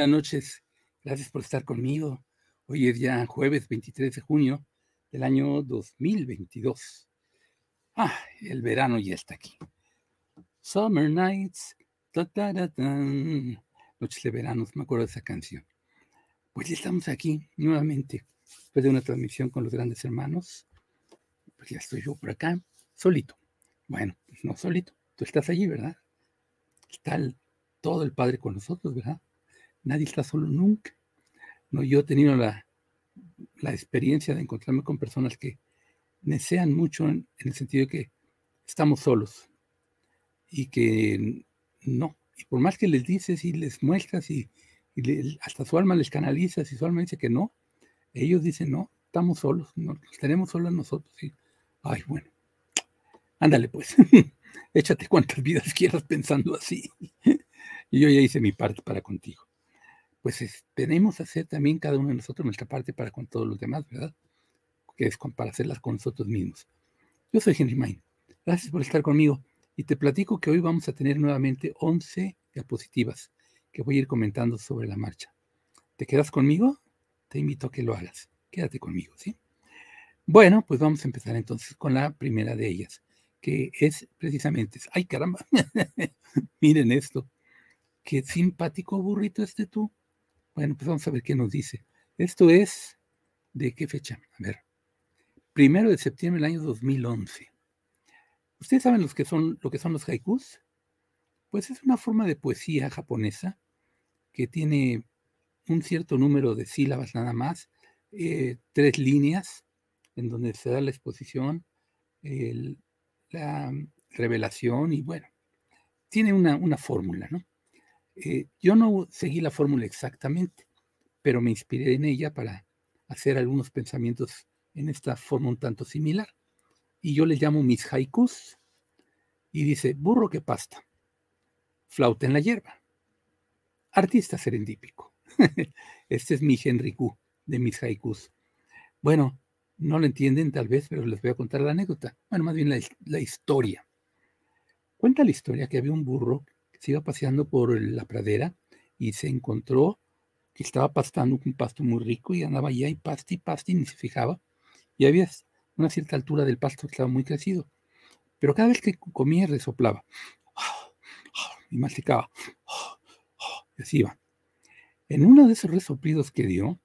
Buenas noches, gracias por estar conmigo. Hoy es ya jueves 23 de junio del año 2022. El verano ya está aquí. Summer Nights, noches de verano, me acuerdo de esa canción. Pues ya estamos aquí nuevamente, después de una transmisión con los grandes hermanos. Pues ya estoy yo por acá, solito. Bueno, no solito, tú estás allí, ¿verdad? Está todo el Padre con nosotros, ¿verdad? Nadie está solo nunca. No, yo he tenido la experiencia de encontrarme con personas que desean mucho en el sentido de que estamos solos y que no. Y por más que les dices y les muestras y hasta su alma les canalizas y su alma dice que no, ellos dicen no, estamos solos, no, los tenemos solos nosotros. Y, ay, bueno, ándale pues, échate cuantas vidas quieras pensando así. Y yo ya hice mi parte para contigo. Pues tenemos que hacer también cada uno de nosotros nuestra parte para con todos los demás, ¿verdad? Que es para hacerlas con nosotros mismos. Yo soy Henry Mayen. Gracias por estar conmigo. Y te platico que hoy vamos a tener nuevamente 11 diapositivas que voy a ir comentando sobre la marcha. ¿Te quedas conmigo? Te invito a que lo hagas. Quédate conmigo, ¿sí? Bueno, pues vamos a empezar entonces con la primera de ellas, que es precisamente... ¡Ay, caramba! Miren esto. ¡Qué simpático burrito este tú! Bueno, pues vamos a ver qué nos dice. Esto es, ¿de qué fecha? A ver, 1 de septiembre del año 2011. ¿Ustedes saben lo que son los haikus? Pues es una forma de poesía japonesa que tiene un cierto número de sílabas nada más, 3 líneas, en donde se da la exposición, la revelación y bueno, tiene una fórmula, ¿no? Yo no seguí la fórmula exactamente, pero me inspiré en ella para hacer algunos pensamientos en esta forma un tanto similar. Y yo les llamo mis haikus. Y dice, burro que pasta, flauta en la hierba, artista serendípico. Este es mi Henry Q de mis haikus. Bueno, no lo entienden tal vez, pero les voy a contar la anécdota. Bueno, más bien la historia. Cuenta la historia que había un burro se iba paseando por la pradera y se encontró que estaba pastando un pasto muy rico y andaba allá y pasta y ni se fijaba. Y había una cierta altura del pasto que estaba muy crecido. Pero cada vez que comía resoplaba y masticaba y así iba. En uno de esos resoplidos que dio,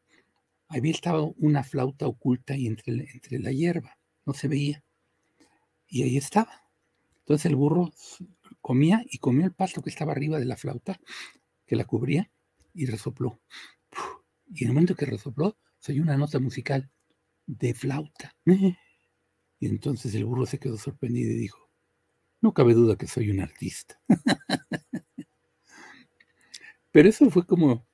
había estado una flauta oculta y entre la hierba. No se veía. Y ahí estaba. Entonces el burro... comía y comió el pasto que estaba arriba de la flauta, que la cubría, y resopló. Y en el momento que resopló, se oyó una nota musical de flauta. Y entonces el burro se quedó sorprendido y dijo, no cabe duda que soy un artista. Pero eso fue como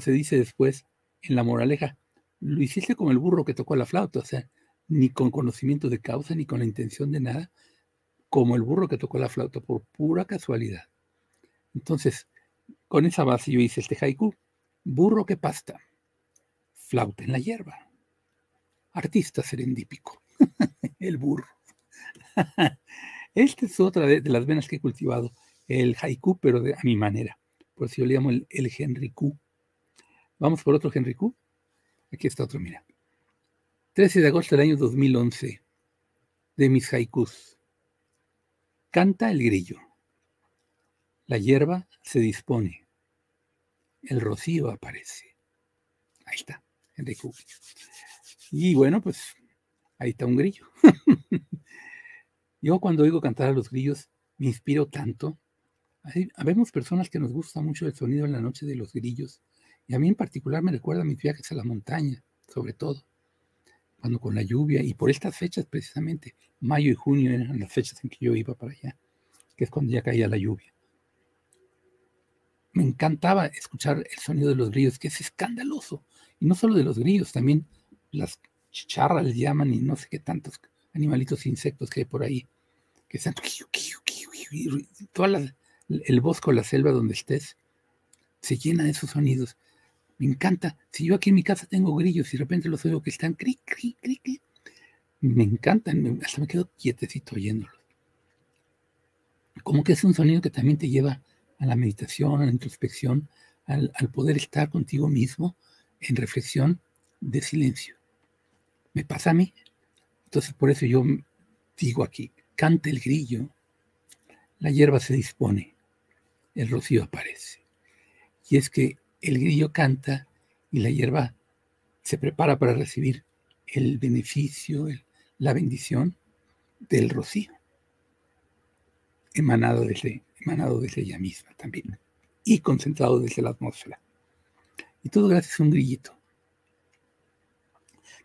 se dice después en la moraleja. Lo hiciste como el burro que tocó la flauta, o sea, ni con conocimiento de causa, ni con la intención de nada, como el burro que tocó la flauta por pura casualidad. Entonces, con esa base yo hice este haiku. Burro que pasta, flauta en la hierba, artista serendípico, el burro. Esta es otra de las venas que he cultivado, el haiku, pero a mi manera. Por si yo le llamo el Henry Q. Vamos por otro Henry Q. Aquí está otro, mira. 13 de agosto del año 2011, de mis haikus. Canta el grillo, la hierba se dispone, el rocío aparece. Ahí está, Henry Q. Y bueno, pues ahí está un grillo. Yo cuando oigo cantar a los grillos me inspiro tanto. Habemos personas que nos gusta mucho el sonido en la noche de los grillos. Y a mí en particular me recuerda a mis viajes a la montaña, sobre todo. Cuando con la lluvia, y por estas fechas precisamente, mayo y junio eran las fechas en que yo iba para allá, que es cuando ya caía la lluvia. Me encantaba escuchar el sonido de los grillos, que es escandaloso. Y no solo de los grillos, también las chicharras les llaman y no sé qué tantos animalitos insectos que hay por ahí, que están... Todo el bosque o la selva donde estés se llena de esos sonidos. Me encanta. Si yo aquí en mi casa tengo grillos y de repente los oigo que están cri, cri, cri, cri, me encantan, hasta me quedo quietecito oyéndolos. Como que es un sonido que también te lleva a la meditación, a la introspección, al poder estar contigo mismo en reflexión de silencio. Me pasa a mí. Entonces, por eso yo digo aquí, canta el grillo, la hierba se dispone, el rocío aparece. Y es que el grillo canta y la hierba se prepara para recibir el beneficio, la bendición del rocío, emanado desde ella misma también y concentrado desde la atmósfera. Y todo gracias a un grillito,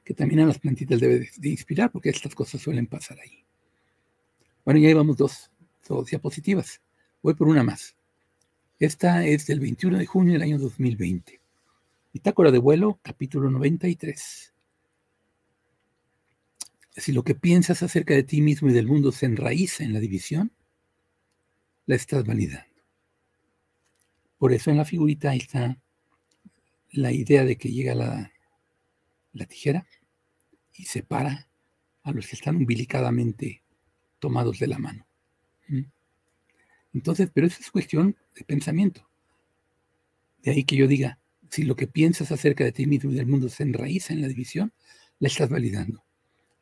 que también a las plantitas debe de inspirar, porque estas cosas suelen pasar ahí. Bueno, ya llevamos dos diapositivas. Voy por una más. Esta es del 21 de junio del año 2020. Bitácora de vuelo, capítulo 93. Si lo que piensas acerca de ti mismo y del mundo se enraiza en la división, la estás validando. Por eso en la figurita ahí está la idea de que llega la tijera y separa a los que están umbilicadamente tomados de la mano. Entonces, pero eso es cuestión de pensamiento. De ahí que yo diga, si lo que piensas acerca de ti mismo y del mundo se enraiza en la división, la estás validando.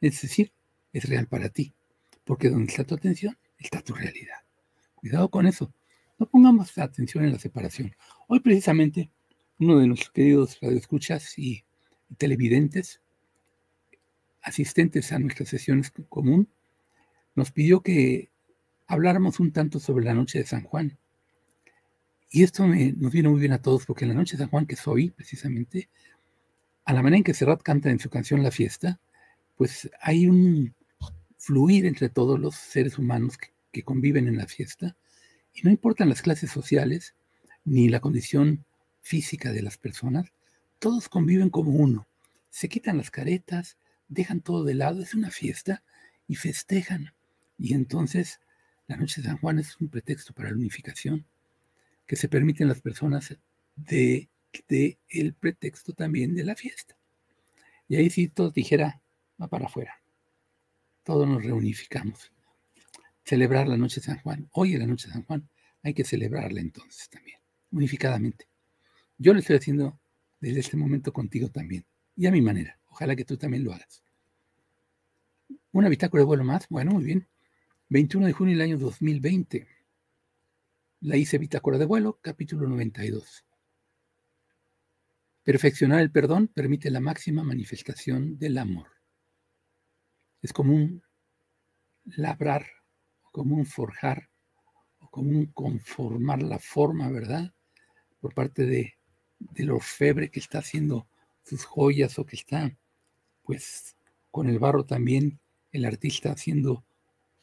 Es decir, es real para ti, porque donde está tu atención, está tu realidad. Cuidado con eso. No pongamos atención en la separación. Hoy precisamente uno de nuestros queridos radioescuchas y televidentes, asistentes a nuestras sesiones en común, nos pidió que habláramos un tanto sobre la noche de San Juan. Y esto nos viene muy bien a todos, porque en la noche de San Juan, que es hoy, precisamente, a la manera en que Serrat canta en su canción La Fiesta, pues hay un fluir entre todos los seres humanos que conviven en la fiesta, y no importan las clases sociales, ni la condición física de las personas, todos conviven como uno. Se quitan las caretas, dejan todo de lado, es una fiesta, y festejan. Y entonces, la noche de San Juan es un pretexto para la unificación, que se permiten las personas de el pretexto también de la fiesta. Y ahí sí, todo dijera, va para afuera. Todos nos reunificamos. Celebrar la noche de San Juan. Hoy es la noche de San Juan. Hay que celebrarla entonces también, unificadamente. Yo lo estoy haciendo desde este momento contigo también, y a mi manera. Ojalá que tú también lo hagas. Una bitácora de vuelo más. Bueno, muy bien. 21 de junio del año 2020. La hice bitácora de vuelo, capítulo 92. Perfeccionar el perdón permite la máxima manifestación del amor. Es como un labrar, como un forjar, o como un conformar la forma, ¿verdad? Por parte del orfebre que está haciendo sus joyas, o que está, pues, con el barro también, el artista haciendo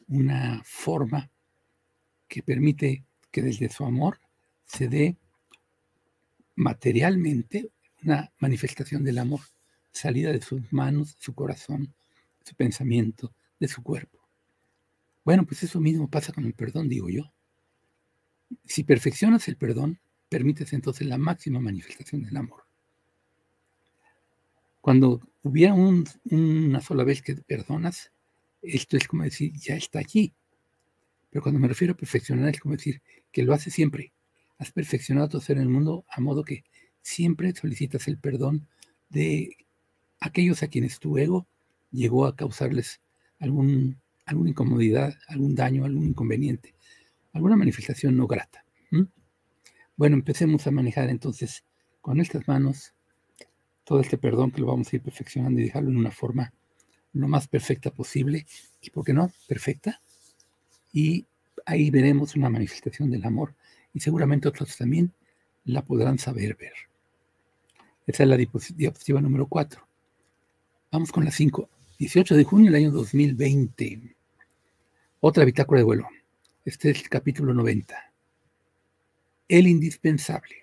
una forma que permite que desde su amor se dé materialmente una manifestación del amor, salida de sus manos, de su corazón, de su pensamiento, de su cuerpo. Bueno, pues eso mismo pasa con el perdón, digo yo. Si perfeccionas el perdón, permites entonces la máxima manifestación del amor. Cuando hubiera una sola vez que perdonas, esto es como decir, ya está allí. Pero cuando me refiero a perfeccionar, es como decir que lo haces siempre. Has perfeccionado a tu ser en el mundo, a modo que siempre solicitas el perdón de aquellos a quienes tu ego llegó a causarles alguna incomodidad, algún daño, algún inconveniente, alguna manifestación no grata. Bueno, empecemos a manejar entonces con estas manos todo este perdón, que lo vamos a ir perfeccionando y dejarlo en una forma lo más perfecta posible, y por qué no, perfecta, y ahí veremos una manifestación del amor, y seguramente otros también la podrán saber ver. Esa es la diapositiva número 4. Vamos con la 5. 18 de junio del año 2020. Otra bitácora de vuelo. Este es el capítulo 90. El indispensable.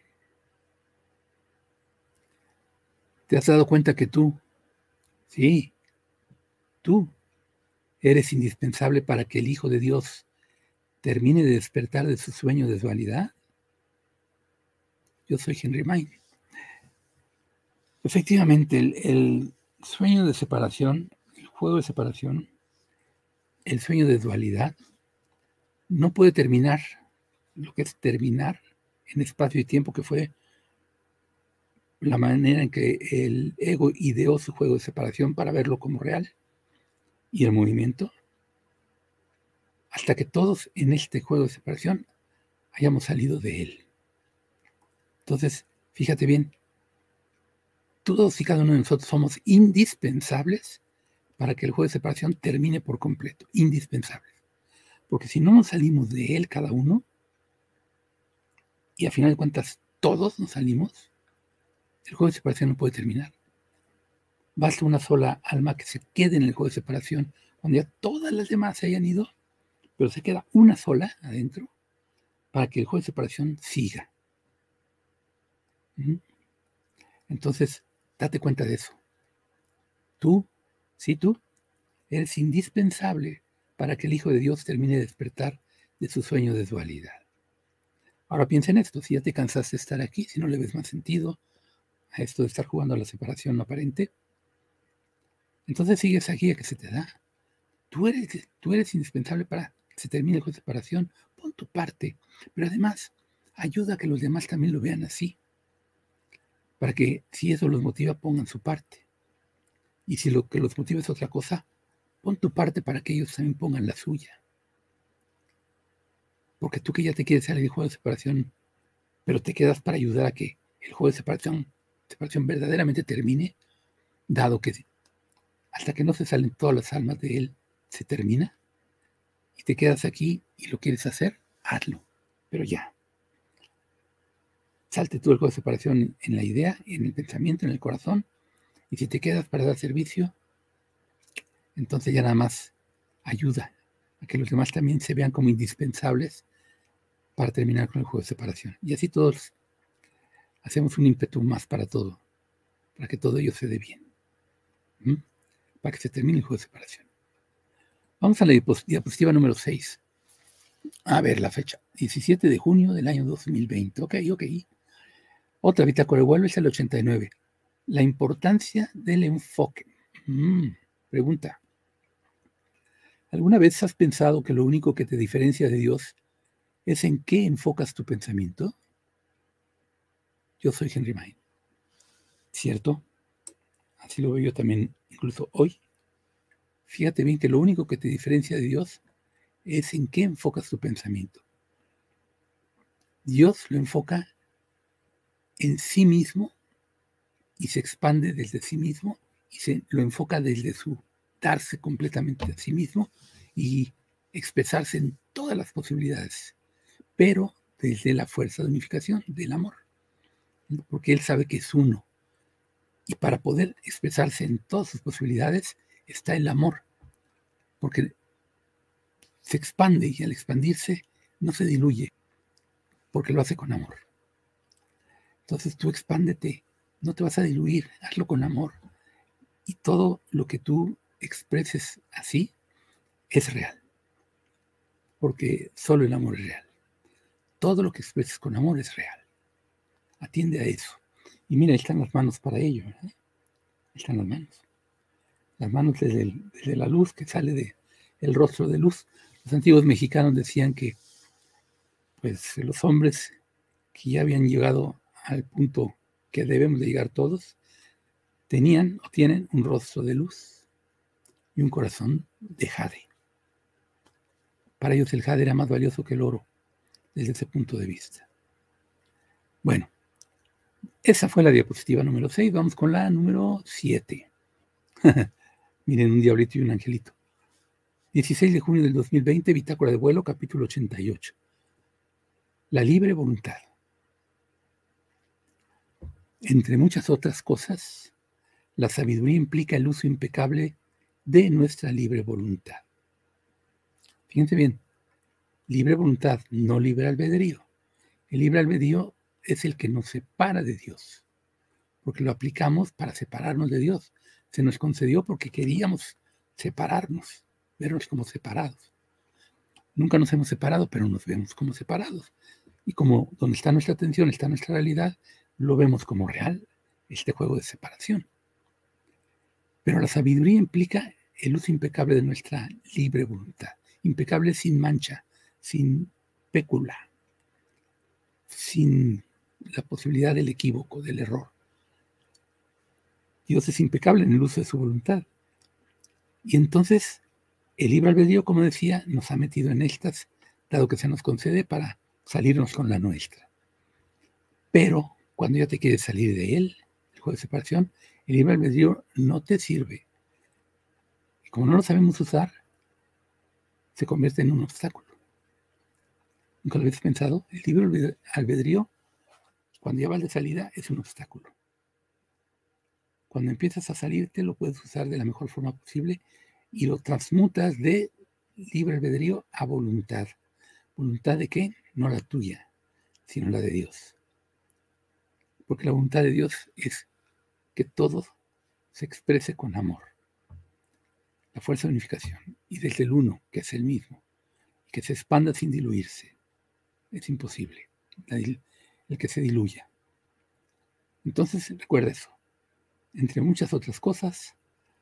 ¿Te has dado cuenta que tú, sí, tú eres indispensable para que el Hijo de Dios termine de despertar de su sueño de dualidad? Yo soy Henry Mayen. Efectivamente, el sueño de separación, el juego de separación, el sueño de dualidad, no puede terminar lo que es terminar en espacio y tiempo, que fue la manera en que el ego ideó su juego de separación para verlo como real y el movimiento, hasta que todos en este juego de separación hayamos salido de él. Entonces, fíjate bien, todos y cada uno de nosotros somos indispensables para que el juego de separación termine por completo. Indispensables. Porque si no nos salimos de él cada uno, y al final de cuentas todos nos salimos, el juego de separación no puede terminar. Basta una sola alma que se quede en el juego de separación, cuando ya todas las demás se hayan ido, pero se queda una sola adentro, para que el juego de separación siga. ¿Mm? Entonces, date cuenta de eso. Tú, sí tú, eres indispensable para que el Hijo de Dios termine de despertar de su sueño de dualidad. Ahora piensa en esto, si ya te cansaste de estar aquí, si no le ves más sentido a esto de estar jugando a la separación aparente, entonces sigue esa guía que se te da. Tú eres indispensable para que se termine el juego de separación. Pon tu parte, pero además ayuda a que los demás también lo vean así, para que si eso los motiva, pongan su parte. Y si lo que los motiva es otra cosa, pon tu parte para que ellos también pongan la suya. Porque tú que ya te quieres salir del juego de separación, pero te quedas para ayudar a que el juego de separación verdaderamente termine, dado que hasta que no se salen todas las almas de él, se termina, y te quedas aquí y lo quieres hacer, hazlo, pero ya. Salte tú el juego de separación en la idea, en el pensamiento, en el corazón. Y si te quedas para dar servicio, entonces ya nada más ayuda a que los demás también se vean como indispensables para terminar con el juego de separación. Y así todos hacemos un ímpetu más para todo, para que todo ello se dé bien, para que se termine el juego de separación. Vamos a la diapositiva número 6. A ver la fecha. 17 de junio del año 2020. Ok. Otra bitácora igual es el 89. La importancia del enfoque. Pregunta. ¿Alguna vez has pensado que lo único que te diferencia de Dios es en qué enfocas tu pensamiento? Yo soy Henry Mayen. ¿Cierto? Así lo veo yo también, incluso hoy. Fíjate bien que lo único que te diferencia de Dios es en qué enfocas tu pensamiento. Dios lo enfoca en sí mismo y se expande desde sí mismo y se lo enfoca desde su darse completamente a sí mismo y expresarse en todas las posibilidades, pero desde la fuerza de unificación, del amor, porque él sabe que es uno. Y para poder expresarse en todas sus posibilidades está el amor, porque se expande y al expandirse no se diluye, porque lo hace con amor. Entonces tú expándete, no te vas a diluir, hazlo con amor. Y todo lo que tú expreses así es real, porque solo el amor es real. Todo lo que expreses con amor es real. Atiende a eso. Y mira, ahí están las manos para ello, ¿verdad? Ahí están las manos. Las manos desde la luz que sale del rostro de luz. Los antiguos mexicanos decían que pues los hombres que ya habían llegado al punto que debemos de llegar todos, tenían o tienen un rostro de luz y un corazón de jade. Para ellos el jade era más valioso que el oro, desde ese punto de vista. Bueno, esa fue la diapositiva número 6, vamos con la número 7. Miren, un diablito y un angelito. 16 de junio del 2020, bitácora de vuelo, capítulo 88. La libre voluntad. Entre muchas otras cosas, la sabiduría implica el uso impecable de nuestra libre voluntad. Fíjense bien, libre voluntad, no libre albedrío. El libre albedrío es el que nos separa de Dios, porque lo aplicamos para separarnos de Dios. Se nos concedió porque queríamos separarnos, vernos como separados. Nunca nos hemos separado, pero nos vemos como separados. Y como donde está nuestra atención, está nuestra realidad, lo vemos como real, este juego de separación. Pero la sabiduría implica el uso impecable de nuestra libre voluntad. Impecable sin mancha, sin pécula, sin la posibilidad del equívoco, del error. Dios es impecable en el uso de su voluntad. Y entonces, el libre albedrío, como decía, nos ha metido en estas, dado que se nos concede para salirnos con la nuestra. Pero cuando ya te quieres salir de él, el juego de separación, el libre albedrío no te sirve. Y como no lo sabemos usar, se convierte en un obstáculo. ¿Nunca lo habéis pensado? El libre albedrío, cuando ya vas de salida, es un obstáculo. Cuando empiezas a salirte, lo puedes usar de la mejor forma posible y lo transmutas de libre albedrío a voluntad. ¿Voluntad de qué? No la tuya, sino la de Dios. Porque la voluntad de Dios es que todo se exprese con amor. La fuerza de unificación. Y desde el uno, que es el mismo, que se expanda sin diluirse. Es imposible el que se diluya. Entonces, recuerda eso. Entre muchas otras cosas,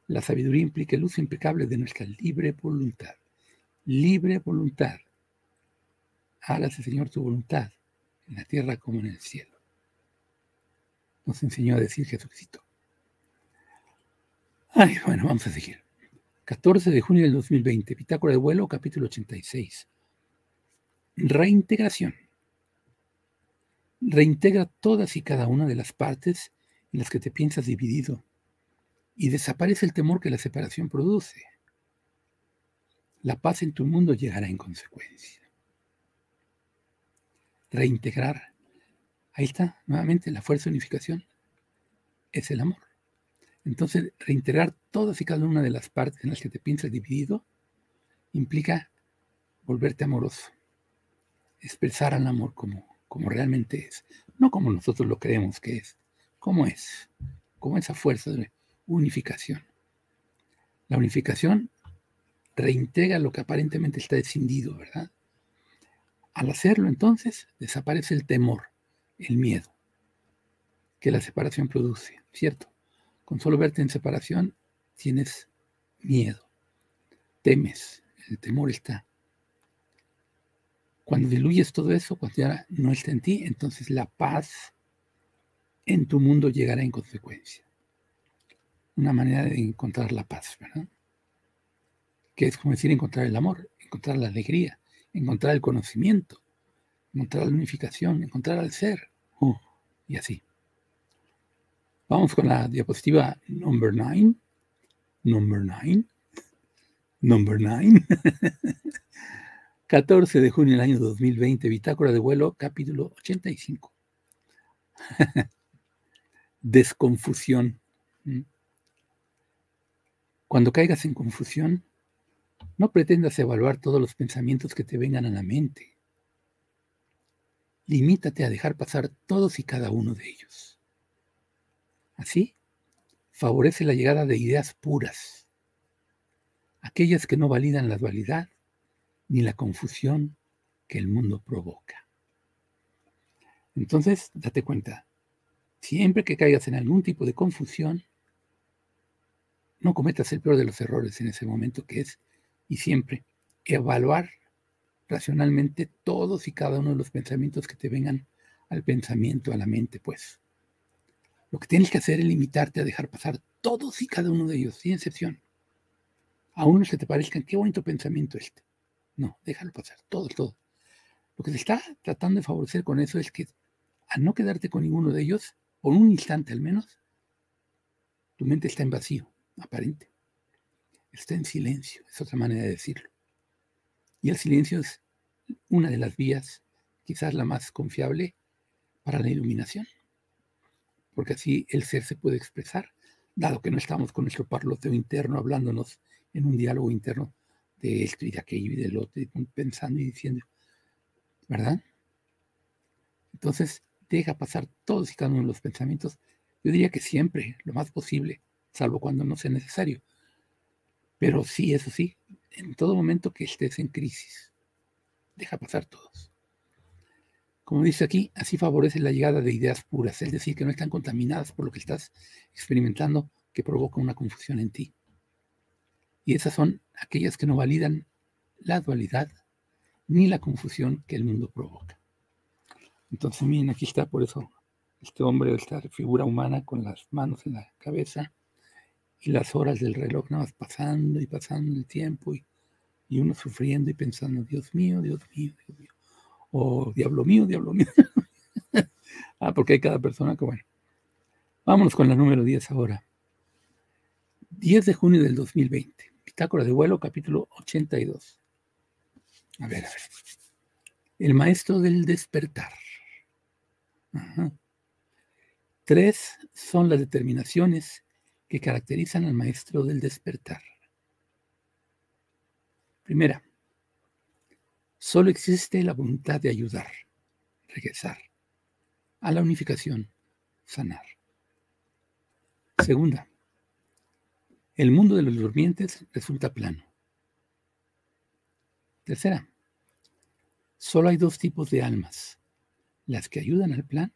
la sabiduría implica el uso impecable de nuestra libre voluntad. Libre voluntad. Hágase, Señor, tu voluntad, en la tierra como en el cielo. Nos enseñó a decir Jesucristo. Ay, bueno, vamos a seguir. 14 de junio del 2020, Bitácora de Vuelo, capítulo 86. Reintegración. Reintegra todas y cada una de las partes en las que te piensas dividido y desaparece el temor que la separación produce. La paz en tu mundo llegará en consecuencia. Reintegrar. Ahí está, nuevamente, la fuerza de unificación es el amor. Entonces, reintegrar todas y cada una de las partes en las que te piensas dividido implica volverte amoroso, expresar al amor como realmente es, no como nosotros lo creemos que es, como esa fuerza de unificación. La unificación reintegra lo que aparentemente está escindido, ¿verdad? Al hacerlo, entonces, desaparece el temor, el miedo que la separación produce, ¿cierto? Con solo verte en separación, tienes miedo, temes, el temor está. Cuando diluyes todo eso, cuando ya no está en ti, entonces la paz en tu mundo llegará en consecuencia. Una manera de encontrar la paz, ¿verdad? Que es como decir encontrar el amor, encontrar la alegría, encontrar el conocimiento, encontrar la unificación, encontrar al ser, y así. Vamos con la diapositiva number 9. 14 de junio del año 2020, Bitácora de Vuelo, capítulo 85. Desconfusión. Cuando caigas en confusión, no pretendas evaluar todos los pensamientos que te vengan a la mente. Limítate a dejar pasar todos y cada uno de ellos. Así, favorece la llegada de ideas puras, aquellas que no validan la dualidad ni la confusión que el mundo provoca. Entonces, date cuenta, siempre que caigas en algún tipo de confusión, no cometas el peor de los errores en ese momento que es, y siempre, evaluar racionalmente todos y cada uno de los pensamientos que te vengan al pensamiento, a la mente, pues. Lo que tienes que hacer es limitarte a dejar pasar todos y cada uno de ellos, sin excepción. Aún los que te parezcan, qué bonito pensamiento este. No, déjalo pasar, todo. Lo que se está tratando de favorecer con eso es que, al no quedarte con ninguno de ellos, por un instante al menos, tu mente está en vacío, aparente. Está en silencio, es otra manera de decirlo. Y el silencio es una de las vías, quizás la más confiable, para la iluminación. Porque así el ser se puede expresar, dado que no estamos con nuestro parloteo interno hablándonos en un diálogo interno de esto y de aquello y del otro, pensando y diciendo, ¿verdad? Entonces, deja pasar todos y cada uno de los pensamientos, yo diría que siempre, lo más posible, salvo cuando no sea necesario. Pero sí, eso sí, en todo momento que estés en crisis, deja pasar todos. Como dice aquí, así favorece la llegada de ideas puras, es decir, que no están contaminadas por lo que estás experimentando, que provoca una confusión en ti. Y esas son aquellas que no validan la dualidad ni la confusión que el mundo provoca. Entonces, miren, aquí está, por eso este hombre, esta figura humana con las manos en la cabeza y las horas del reloj nada más pasando y pasando el tiempo y uno sufriendo y pensando, Dios mío, Dios mío, Dios mío, o diablo mío, diablo mío. Ah, porque hay cada persona que, bueno. Vámonos con la número 10 ahora. 10 de junio del 2020. Bitácora de vuelo, capítulo 82. A ver. El maestro del despertar. Ajá. 3 son las determinaciones que caracterizan al maestro del despertar. Primera, solo existe la voluntad de ayudar, regresar a la unificación, sanar. Segunda, el mundo de los durmientes resulta plano. Tercera, solo hay 2 tipos de almas, las que ayudan al plan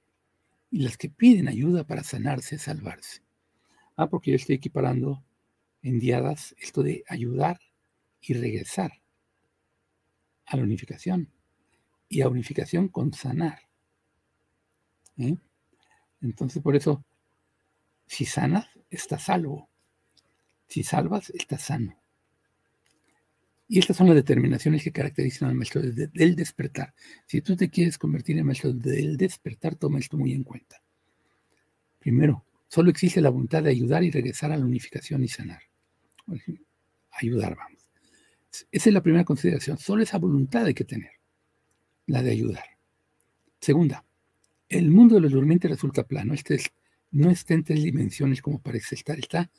y las que piden ayuda para sanarse, salvarse. Ah, porque yo estoy equiparando en diadas esto de ayudar y regresar a la unificación y a unificación con sanar. ¿Eh? Entonces, por eso, si sanas, estás salvo. Si salvas, estás sano. Y estas son las determinaciones que caracterizan al maestro del despertar. Si tú te quieres convertir en maestro del despertar, toma esto muy en cuenta. Primero, solo existe la voluntad de ayudar y regresar a la unificación y sanar. Ayudar, vamos. Esa es la primera consideración. Solo esa voluntad hay que tener, la de ayudar. Segunda, el mundo de los durmientes resulta plano. No está en 3 dimensiones como parece estar, está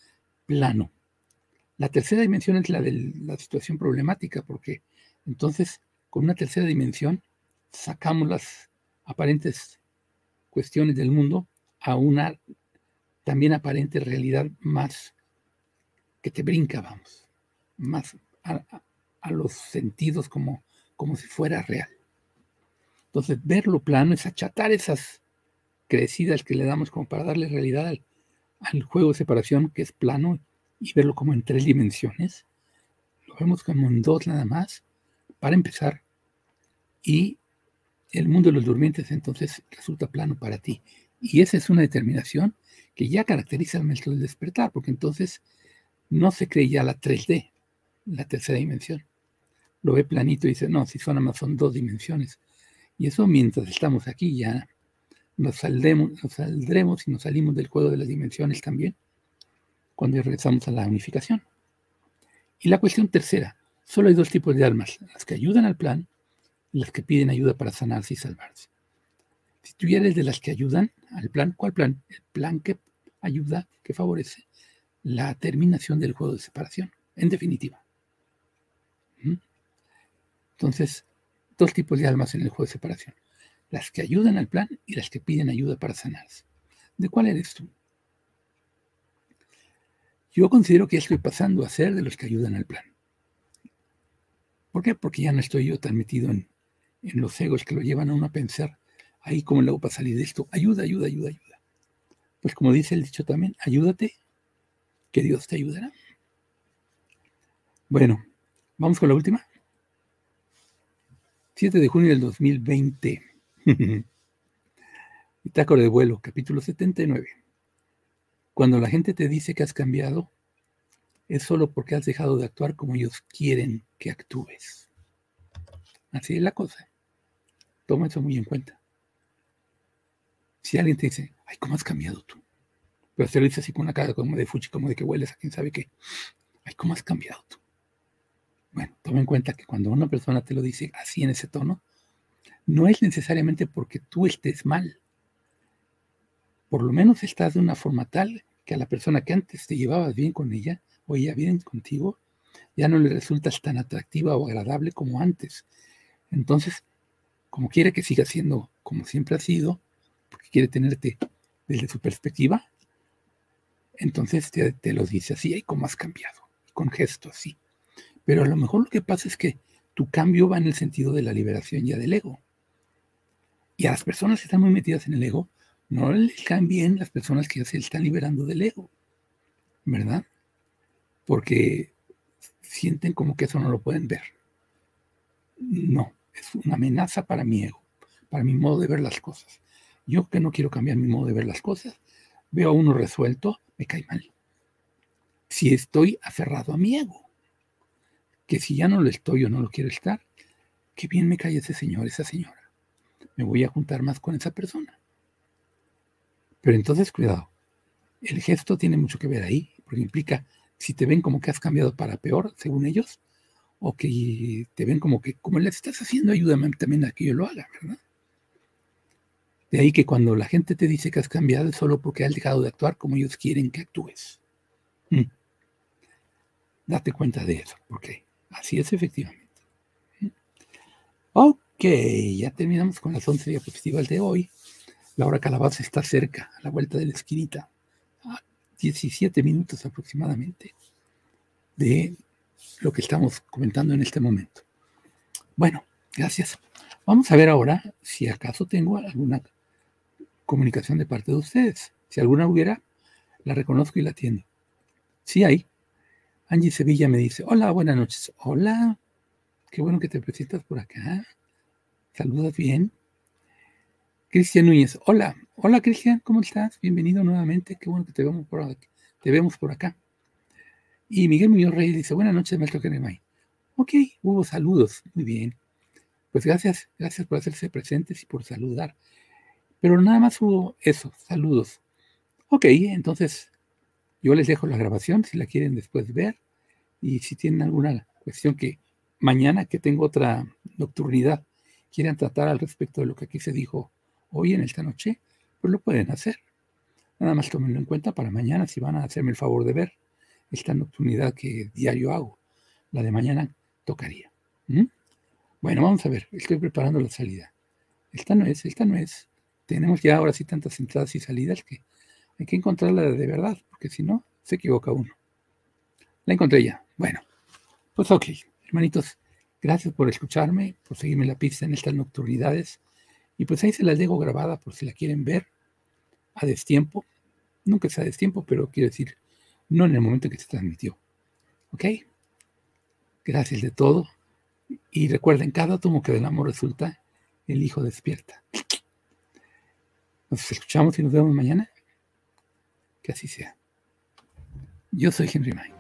plano. La tercera dimensión es la de la situación problemática, porque entonces con una tercera dimensión sacamos las aparentes cuestiones del mundo a una también aparente realidad más que te brinca, vamos, más a los sentidos como si fuera real. Entonces ver lo plano es achatar esas crecidas que le damos como para darle realidad al juego de separación que es plano, y verlo como en 3 dimensiones, lo vemos como en 2 nada más, para empezar, y el mundo de los durmientes entonces resulta plano para ti. Y esa es una determinación que ya caracteriza al maestro del despertar, porque entonces no se cree ya la 3D, la tercera dimensión. Lo ve planito y dice, no, si son nada más son 2 dimensiones. Y eso mientras estamos aquí ya nos saldremos y nos salimos del juego de las dimensiones también, cuando regresamos a la unificación. Y la cuestión tercera, solo hay 2 tipos de almas, las que ayudan al plan y las que piden ayuda para sanarse y salvarse. Si tú eres de las que ayudan al plan, ¿cuál plan? El plan que ayuda, que favorece la terminación del juego de separación, en definitiva. Entonces, 2 tipos de almas en el juego de separación, las que ayudan al plan y las que piden ayuda para sanarse. ¿De cuál eres tú? Yo considero que estoy pasando a ser de los que ayudan al plan. ¿Por qué? Porque ya no estoy yo tan metido en los egos que lo llevan a uno a pensar, ahí cómo le hago para salir de esto. Ayuda, ayuda, ayuda, ayuda. Pues como dice el dicho también, ayúdate, que Dios te ayudará. Bueno, vamos con la última. 7 de junio del 2020. Bitácora de vuelo, capítulo 79. Cuando la gente te dice que has cambiado, es solo porque has dejado de actuar como ellos quieren que actúes. Así es la cosa. Toma eso muy en cuenta. Si alguien te dice, ay, ¿cómo has cambiado tú? Pero se lo dice así con una cara como de fuchi, como de que hueles a quién sabe qué. Ay, ¿cómo has cambiado tú? Bueno, toma en cuenta que cuando una persona te lo dice así en ese tono, no es necesariamente porque tú estés mal. Por lo menos estás de una forma tal que a la persona que antes te llevabas bien con ella, o ella bien contigo, ya no le resultas tan atractiva o agradable como antes. Entonces, como quiere que siga siendo como siempre ha sido, porque quiere tenerte desde su perspectiva, entonces te lo dice así, y cómo has cambiado, con gesto así. Pero a lo mejor lo que pasa es que tu cambio va en el sentido de la liberación ya del ego. Y a las personas que están muy metidas en el ego, no les caen bien las personas que ya se están liberando del ego, ¿verdad? Porque sienten como que eso no lo pueden ver. No, es una amenaza para mi ego, para mi modo de ver las cosas. Yo, que no quiero cambiar mi modo de ver las cosas, veo a uno resuelto, me cae mal. Si estoy aferrado a mi ego, que si ya no lo estoy o no lo quiero estar, qué bien me cae ese señor, esa señora. Me voy a juntar más con esa persona. Pero entonces, cuidado, el gesto tiene mucho que ver ahí, porque implica si te ven como que has cambiado para peor, según ellos, o que te ven como que, como le estás haciendo, ayúdame también a que yo lo haga, ¿verdad? De ahí que cuando la gente te dice que has cambiado es solo porque has dejado de actuar como ellos quieren que actúes. Date cuenta de eso, porque así es efectivamente. Ok, ya terminamos con las 11 diapositivas de hoy. La hora calabaza está cerca, a la vuelta de la esquinita. A 17 minutos aproximadamente de lo que estamos comentando en este momento. Bueno, gracias. Vamos a ver ahora si acaso tengo alguna comunicación de parte de ustedes. Si alguna hubiera, la reconozco y la atiendo. Sí hay. Angie Sevilla me dice, hola, buenas noches. Hola. Qué bueno que te presentas por acá. Saludas bien. Cristian Núñez. Hola. Hola, Cristian. ¿Cómo estás? Bienvenido nuevamente. Qué bueno que te vemos por acá. Y Miguel Muñoz Reyes dice, buenas noches, maestro Henry Mayen. Ok, hubo saludos. Muy bien. Pues gracias. Gracias por hacerse presentes y por saludar. Pero nada más hubo eso, saludos. Ok, entonces yo les dejo la grabación si la quieren después ver. Y si tienen alguna cuestión que mañana, que tengo otra nocturnidad, quieran tratar al respecto de lo que aquí se dijo hoy en esta noche, pues lo pueden hacer. Nada más tómenlo en cuenta para mañana, si van a hacerme el favor de ver esta nocturnidad que diario hago. La de mañana tocaría. Bueno, vamos a ver. Estoy preparando la salida. Esta no es. Tenemos ya ahora sí tantas entradas y salidas que hay que encontrarla de verdad, porque si no, se equivoca uno. La encontré ya. Bueno, pues ok. Hermanitos, gracias por escucharme, por seguirme la pista en estas nocturnidades. Y pues ahí se las dejo grabada por si la quieren ver a destiempo. Nunca sea a destiempo, pero quiero decir, no en el momento en que se transmitió. ¿Ok? Gracias de todo. Y recuerden, cada átomo que del amor resulta, el hijo despierta. Nos escuchamos y nos vemos mañana. Que así sea. Yo soy Henry Mayen.